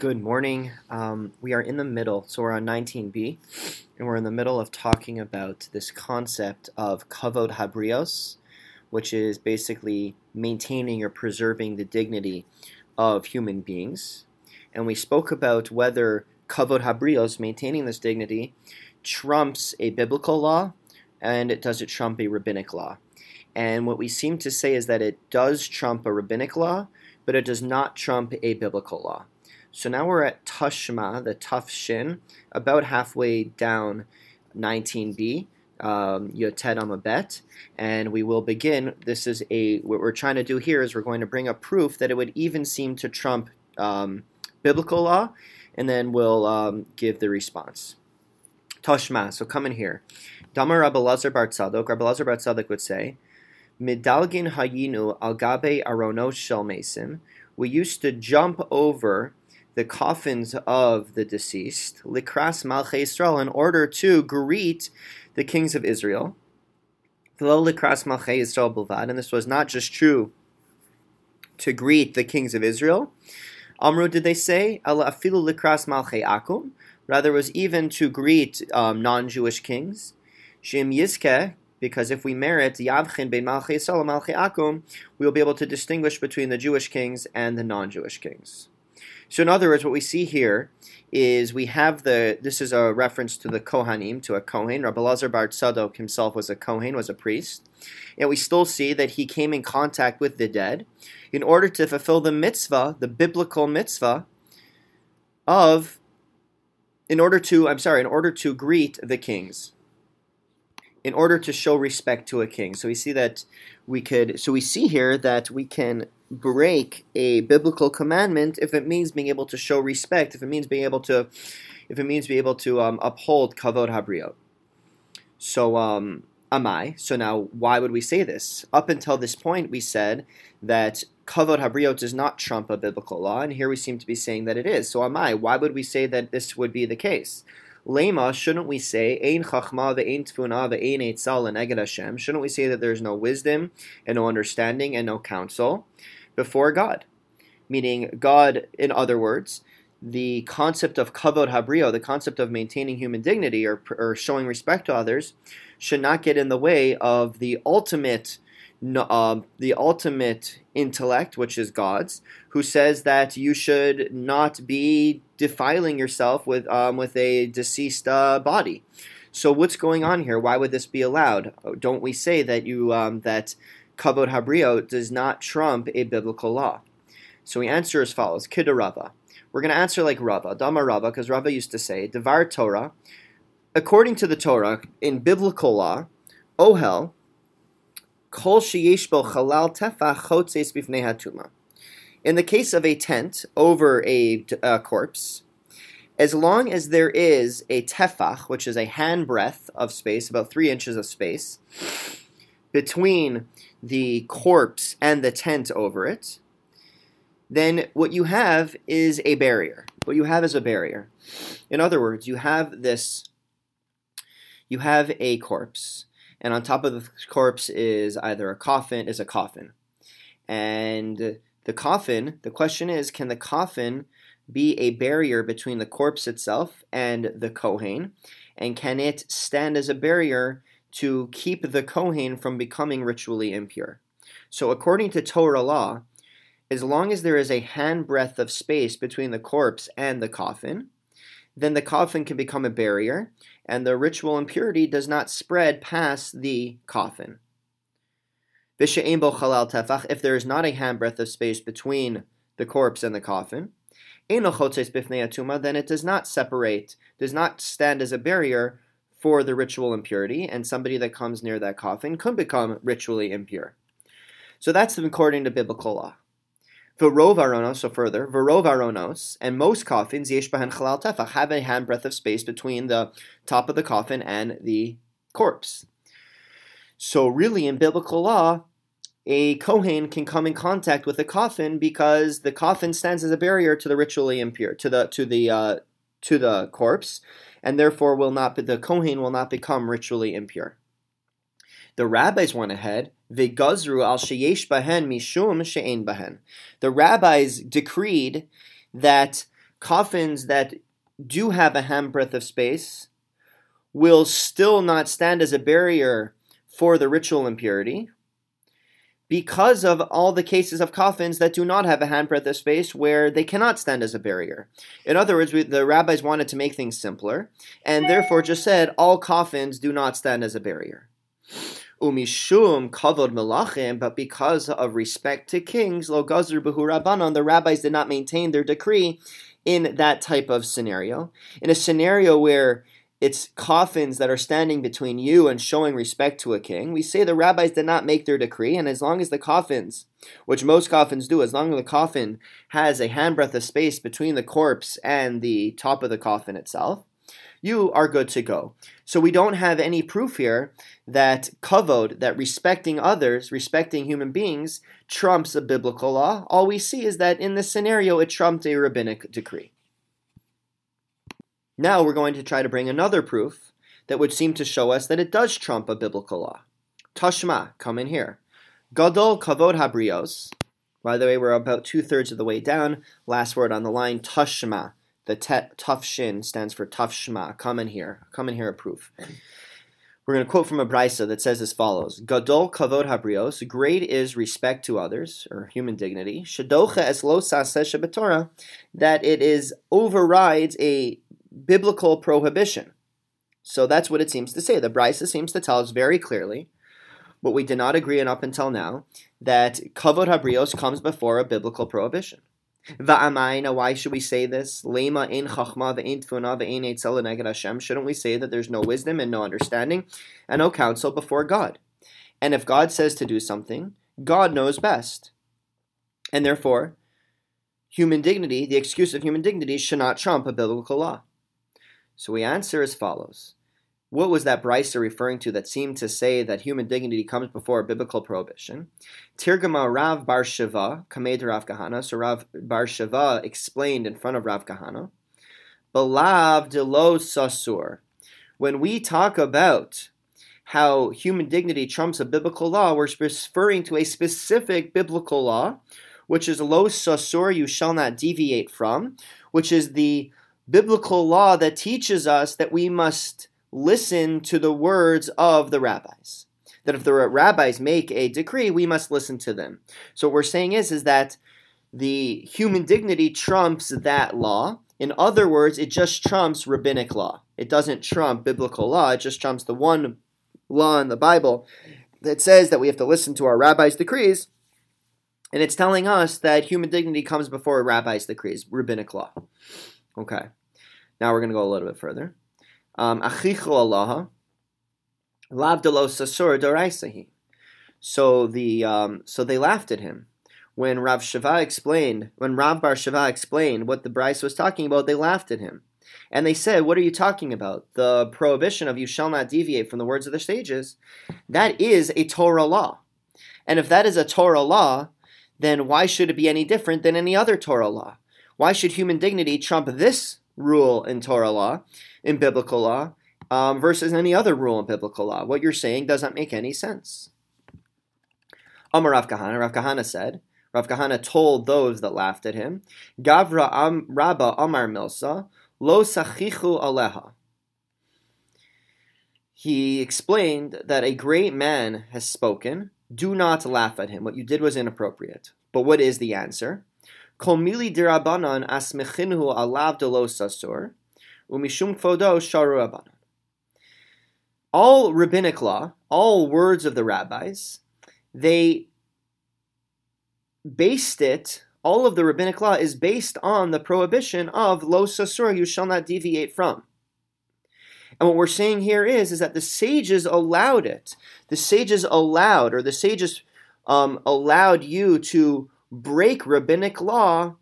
Good morning. We are in the middle, so we're on 19b, and we're in the middle of talking about this concept of kavod habriyot, which is basically maintaining or preserving the dignity of human beings. And we spoke about whether kavod habriyot, maintaining this dignity, trumps a biblical law, and does it trump a rabbinic law. And what we seem to say is that it does trump a rabbinic law, but it does not trump a biblical law. So now we're at Toshma, the Tufshin, about halfway down 19b, Yotet Amabet, and we will begin. What we're trying to do here is we're going to bring a proof that it would even seem to trump biblical law, and then we'll give the response. Toshma, so come in here. Damar Rabbi Elazar bar Tzadok would say, Midalgin Hayinu Algabe Arono Shelmesim. We used to jump over the coffins of the deceased, Likras Malchaiakum, in order to greet the kings of Israel. Lo Likras Malchaiakum, and this was not just true to greet the kings of Israel. Amru, did they say, afilu Likras Malchiakum? Rather, it was even to greet non-Jewish kings. Shim Yizkeh, because if we merit Yavchin bein Malchei Yisrael and Malchei Akum, we will be able to distinguish between the Jewish kings and the non-Jewish kings. So in other words, what we see here is we have this is a reference to the Kohanim, to a Kohen. Rabbi Elazar bar Tzadok himself was a Kohen, was a priest. And we still see that he came in contact with the dead in order to fulfill the mitzvah, the biblical mitzvah of, in order to greet the kings, in order to show respect to a king. So we see that we can break a biblical commandment if it means being able to show respect, if it means being able to uphold kavod habriyot. So Amai. So now, why would we say this? Up until this point, we said that kavod habriyot does not trump a biblical law, and here we seem to be saying that it is. So Amai, why would we say that this would be the case? Lema, shouldn't we say, Ain chachma, ve'Ain tefunah, ve'Ain eitzal leNeged Hashem? Shouldn't we say that there's no wisdom and no understanding and no counsel before God? Meaning, God, in other words, the concept of kavod habriyot, the concept of maintaining human dignity or showing respect to others, should not get in the way of the ultimate intellect, which is God's, who says that you should not be defiling yourself with a deceased body. So what's going on here? Why would this be allowed? Don't we say that that kavod habriyot does not trump a biblical law? So we answer as follows: Kidarava. We're going to answer like Rava, Dama Rava, because Rava used to say, Devar Torah, according to the Torah in biblical law, ohel. In the case of a tent over a corpse, as long as there is a tefach, which is a handbreadth of space, about 3 inches of space, between the corpse and the tent over it, then what you have is a barrier. In other words, you have a corpse, and on top of the corpse is a coffin. And the coffin, the question is, can the coffin be a barrier between the corpse itself and the Kohen? And can it stand as a barrier to keep the Kohen from becoming ritually impure? So according to Torah law, as long as there is a handbreadth of space between the corpse and the coffin, then the coffin can become a barrier, and the ritual impurity does not spread past the coffin. If there is not a handbreadth of space between the corpse and the coffin, then it does not separate, does not stand as a barrier for the ritual impurity, and somebody that comes near that coffin could become ritually impure. So that's according to biblical law. Verovaronos, and most coffins, zish b'hen chalal tefach, have a handbreadth of space between the top of the coffin and the corpse. So really, in biblical law, a Kohen can come in contact with a coffin because the coffin stands as a barrier to the ritually impure, to the corpse, and therefore the Kohen will not become ritually impure. The rabbis went ahead. The rabbis decreed that coffins that do have a handbreadth of space will still not stand as a barrier for the ritual impurity because of all the cases of coffins that do not have a handbreadth of space where they cannot stand as a barrier. In other words, the rabbis wanted to make things simpler and therefore just said all coffins do not stand as a barrier. Umishum kavod melachim, but because of respect to kings, lo gazru b'hu rabbanon, the rabbis did not maintain their decree in that type of scenario. In a scenario where it's coffins that are standing between you and showing respect to a king, we say the rabbis did not make their decree, and as long as the coffins, which most coffins do, as long as the coffin has a handbreadth of space between the corpse and the top of the coffin itself, you are good to go. So we don't have any proof here that kavod, that respecting others, respecting human beings, trumps a biblical law. All we see is that in this scenario, it trumped a rabbinic decree. Now we're going to try to bring another proof that would seem to show us that it does trump a biblical law. Toshma, come in here. Gadol kavod habriyot. By the way, we're about 2/3 of the way down. Last word on the line, Toshma. The Tough Shin stands for Tough Shema. Come in here. Come in here, a proof. We're going to quote from a Brysa that says as follows. Gadol kavod habriyot. Great is respect to others, or human dignity. Shadocha es lo sasur b'Torah. That it is overrides a biblical prohibition. So that's what it seems to say. The Brysa seems to tell us very clearly, but we did not agree on up until now, that kavod habriyot comes before a biblical prohibition. Amai, now why should we say this? Lema, Ain chachma, ve'Ain tefunah, ve'Ain eitzal leNeged Hashem. Shouldn't we say that there's no wisdom and no understanding and no counsel before God? And if God says to do something, God knows best. And therefore, human dignity, the excuse of human dignity, should not trump a biblical law. So we answer as follows. What was that Brysa referring to that seemed to say that human dignity comes before a biblical prohibition? Tirgama Rav bar Shiva, Kamed Rav Kahana. So Rav bar Shiva explained in front of Rav Kahana. Belav de Lo sasur. When we talk about how human dignity trumps a biblical law, we're referring to a specific biblical law, which is Lo sasur, you shall not deviate from, which is the biblical law that teaches us that we must listen to the words of the rabbis. That if the rabbis make a decree, we must listen to them. So what we're saying is that the human dignity trumps that law. In other words, it just trumps rabbinic law. It doesn't trump biblical law. It just trumps the one law in the Bible that says that we have to listen to our rabbi's decrees. And it's telling us that human dignity comes before a rabbi's decrees, rabbinic law. Okay. Now we're going to go a little bit further. So they laughed at him when Rav bar Shiva explained what the Bryce was talking about. They laughed at him and they said, "What are you talking about? The prohibition of you shall not deviate from the words of the sages, that is a Torah law. And if that is a Torah law, then why should it be any different than any other Torah law? Why should human dignity trump this rule in Torah law, in biblical law, versus any other rule in biblical law? What you're saying doesn't make any sense." Amar Rav Kahana. Rav Kahana said, Rav Kahana told those that laughed at him, Gavra Rabba Amar Milsa, Lo sachichu aleha. He explained that a great man has spoken. Do not laugh at him. What you did was inappropriate. But what is the answer? Komili dirabanan asmechinhu alav de lo sasur, umishum kvodo sharu abanan. All rabbinic law, all words of the rabbis, they based it, all of the rabbinic law is based on the prohibition of lo sasur, you shall not deviate from. And what we're saying here is that the sages allowed it. The sages allowed, or the sages allowed you to break rabbinic law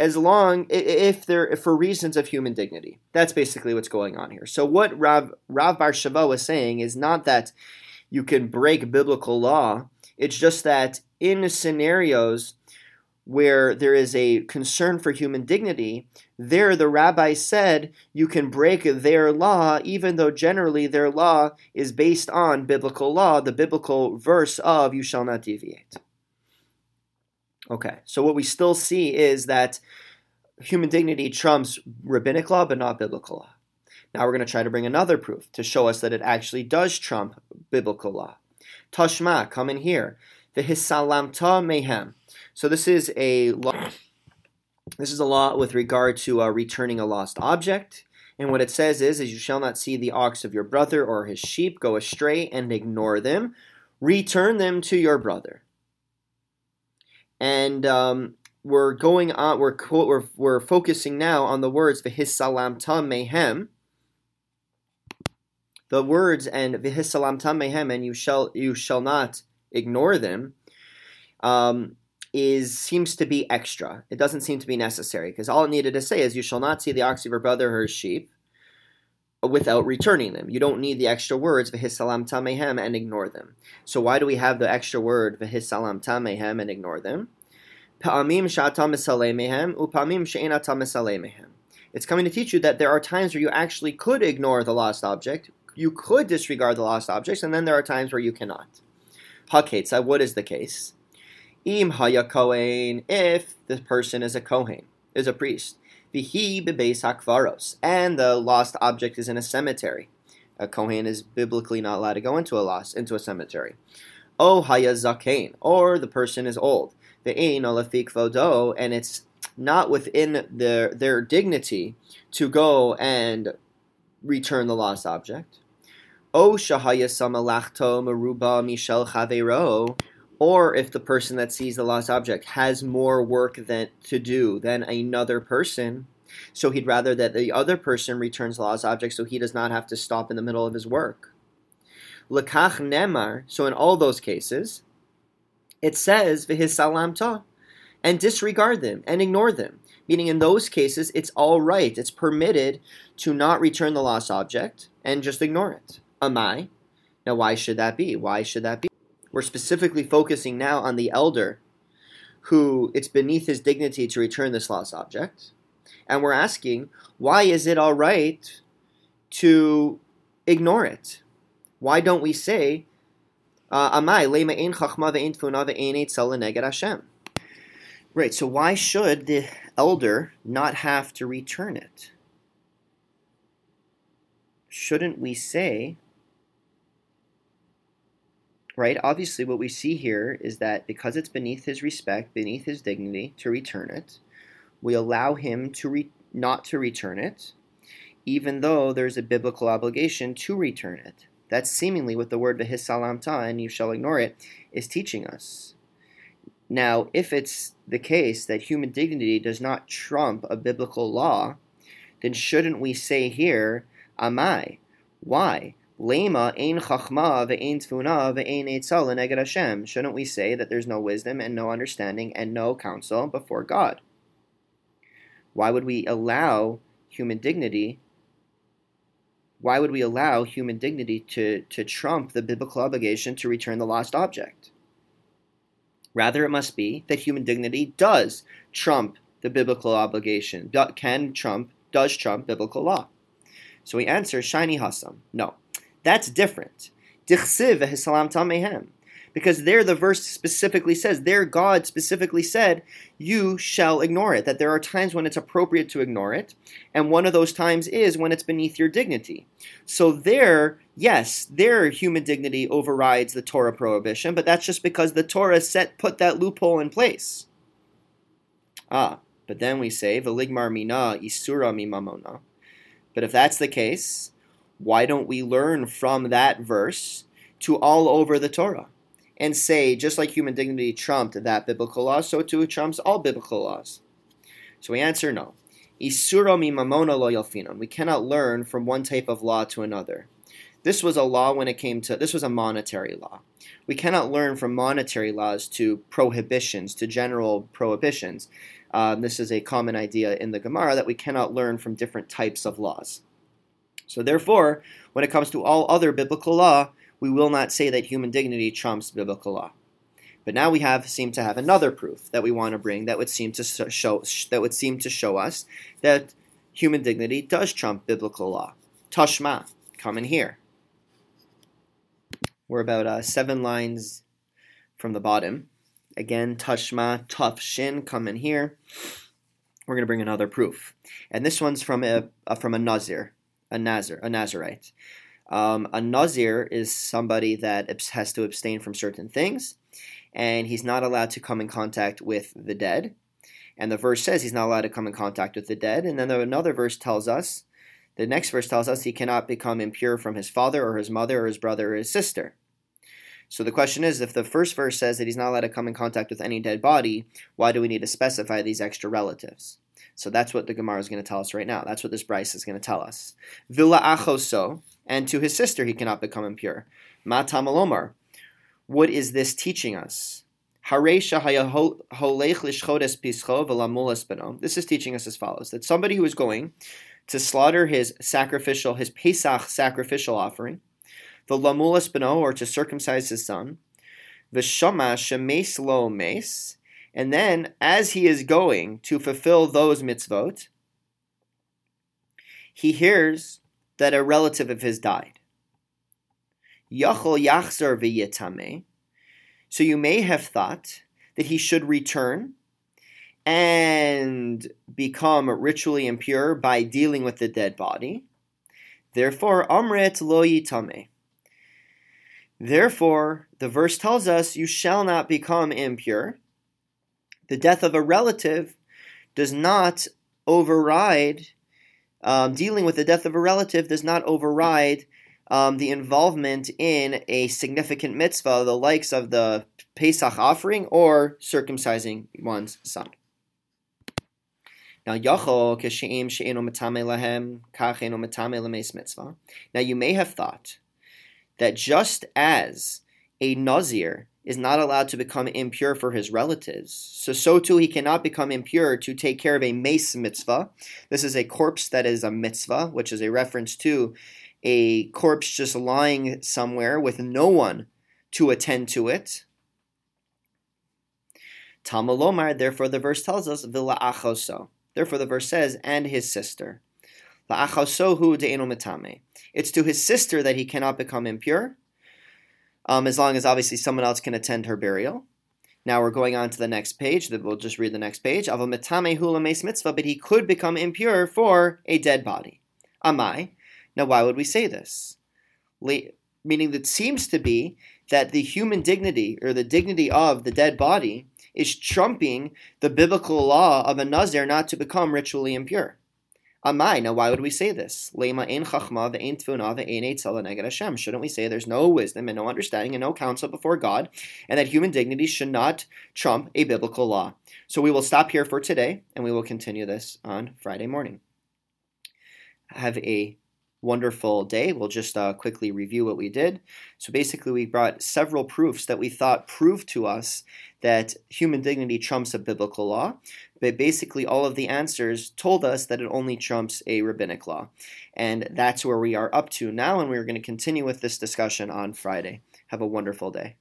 for reasons of human dignity. That's basically what's going on here. So what Rav bar Shiva was saying is not that you can break biblical law. It's just that in scenarios where there is a concern for human dignity, there the rabbi said you can break their law, even though generally their law is based on biblical law, the biblical verse of you shall not deviate. Okay, so what we still see is that human dignity trumps rabbinic law, but not biblical law. Now we're going to try to bring another proof to show us that it actually does trump biblical law. Toshma, come in here. V'hisalamta mehem. So this is a law. This is a law with regard to returning a lost object. And what it says is you shall not see the ox of your brother or his sheep go astray and ignore them. Return them to your brother. And we're going on. We're focusing now on the words v'hisalamta mehem. The words and v'hisalamta mehem and you shall not ignore them seems to be extra. It doesn't seem to be necessary because all it needed to say is you shall not see the ox of your brother or his sheep without returning them. You don't need the extra words v'hisalamta mehem and ignore them. So why do we have the extra word v'hisalamta mehem and ignore them? It's coming to teach you that there are times where you actually could ignore the lost object. You could disregard the lost objects, and then there are times where you cannot. Haketza, what is the case? Im haya kohen, if the person is a kohen, is a priest. V'hi bebeis hakvaros, and the lost object is in a cemetery. A kohen is biblically not allowed to go into a cemetery. O haya zaken, or the person is old. Ve'ein olafi kvodo, and it's not within their dignity to go and return the lost object. O shahaya samalachto meruba mishel chaveiro, or if the person that sees the lost object has more work to do than another person, so he'd rather that the other person returns the lost object so he does not have to stop in the middle of his work. Lekach nemar, so in all those cases, it says v'hisalamta, and disregard them and ignore them. Meaning in those cases, it's all right. It's permitted to not return the lost object and just ignore it. Amai. Now why should that be? Why should that be? We're specifically focusing now on the elder who it's beneath his dignity to return this lost object. And we're asking, why is it all right to ignore it? Why don't we say, Amai, Lema, Ain chachma, ve'Ain tefunah, ve'Ain eitzal leNeged Hashem. Right, so why should the elder not have to return it? Shouldn't we say, right, obviously what we see here is that because it's beneath his respect, beneath his dignity to return it, we allow him to not to return it, even though there's a biblical obligation to return it. That's seemingly what the word v'hisalamta, and you shall ignore it, is teaching us. Now, if it's the case that human dignity does not trump a biblical law, then shouldn't we say here, Amai? Why? Lema, Ain chachma, ve'Ain tefunah, ve'Ain eitzal leNeged Hashem. Shouldn't we say that there's no wisdom and no understanding and no counsel before God? Why would we allow human dignity? Why would we allow human dignity to trump the biblical obligation to return the lost object? Rather, it must be that human dignity does trump the biblical obligation, does trump biblical law. So we answer, Shiny Hassam. No, that's different. Because there the verse specifically says, there God specifically said, you shall ignore it. That there are times when it's appropriate to ignore it. And one of those times is when it's beneath your dignity. So there, yes, their human dignity overrides the Torah prohibition, but that's just because the Torah put that loophole in place. But then we say, Veligmar mina isura mi mamona. But if that's the case, why don't we learn from that verse to all over the Torah? And say, just like human dignity trumped that biblical law, so too it trumps all biblical laws. So we answer no. Isuro mi mamona lo yalfinon. We cannot learn from one type of law to another. This was a law when it came to, this was a monetary law. We cannot learn from monetary laws to prohibitions, to general prohibitions. This is a common idea in the Gemara that we cannot learn from different types of laws. So therefore, when it comes to all other biblical law, we will not say that human dignity trumps biblical law. But now we seem to have another proof that we want to bring that would seem to show us that human dignity does trump biblical law. Toshma, come in here. We're about 7 lines from the bottom. Again, Toshma, Tufshin, come in here. we're going to bring another proof, and this one's from a Nazirite. A Nazir is somebody that has to abstain from certain things, and he's not allowed to come in contact with the dead. And the verse says he's not allowed to come in contact with the dead. And then another verse tells us, the next verse tells us he cannot become impure from his father or his mother or his brother or his sister. So the question is, if the first verse says that he's not allowed to come in contact with any dead body, why do we need to specify these extra relatives? So that's what the Gemara is going to tell us right now. That's what this Brysa is going to tell us. Vila achoso, and to his sister he cannot become impure. Ma tamalomar. What is this teaching us? This is teaching us as follows, that somebody who is going to slaughter his Pesach sacrificial offering, the lamulas beno, or to circumcise his son, v'shama shemes lo mes, and then as he is going to fulfill those mitzvot, he hears that a relative of his died. Yachol yachzar v'yitameh. So you may have thought that he should return and become ritually impure by dealing with the dead body. Therefore, amret lo yitameh. Therefore, the verse tells us, you shall not become impure. The death of a relative does not override, dealing with the death of a relative does not override the involvement in a significant mitzvah, the likes of the Pesach offering or circumcising one's son. Now, you may have thought that just as a Nazir is not allowed to become impure for his relatives, so too he cannot become impure to take care of a mace mitzvah. This is a corpse that is a mitzvah, which is a reference to a corpse just lying somewhere with no one to attend to it. Tamalomar, therefore the verse tells us, Vila achoso. Therefore the verse says, and his sister. It's to his sister that he cannot become impure, as long as obviously someone else can attend her burial. Now we're going on to the next page. We'll just read the next page. But he could become impure for a dead body. Amai. Now why would we say this? Meaning that it seems to be that the human dignity, or the dignity of the dead body, is trumping the biblical law of a Nazir not to become ritually impure. Amai, now why would we say this? Lema Ain chachma, ve'Ain tefunah, ve'Ain eitzal leNeged Hashem. Shouldn't we say there's no wisdom and no understanding and no counsel before God, and that human dignity should not trump a biblical law? So we will stop here for today, and we will continue this on Friday morning. Have a wonderful day. We'll just quickly review what we did. So basically we brought several proofs that we thought proved to us that human dignity trumps a biblical law, but basically all of the answers told us that it only trumps a rabbinic law. And that's where we are up to now, and we're going to continue with this discussion on Friday. Have a wonderful day.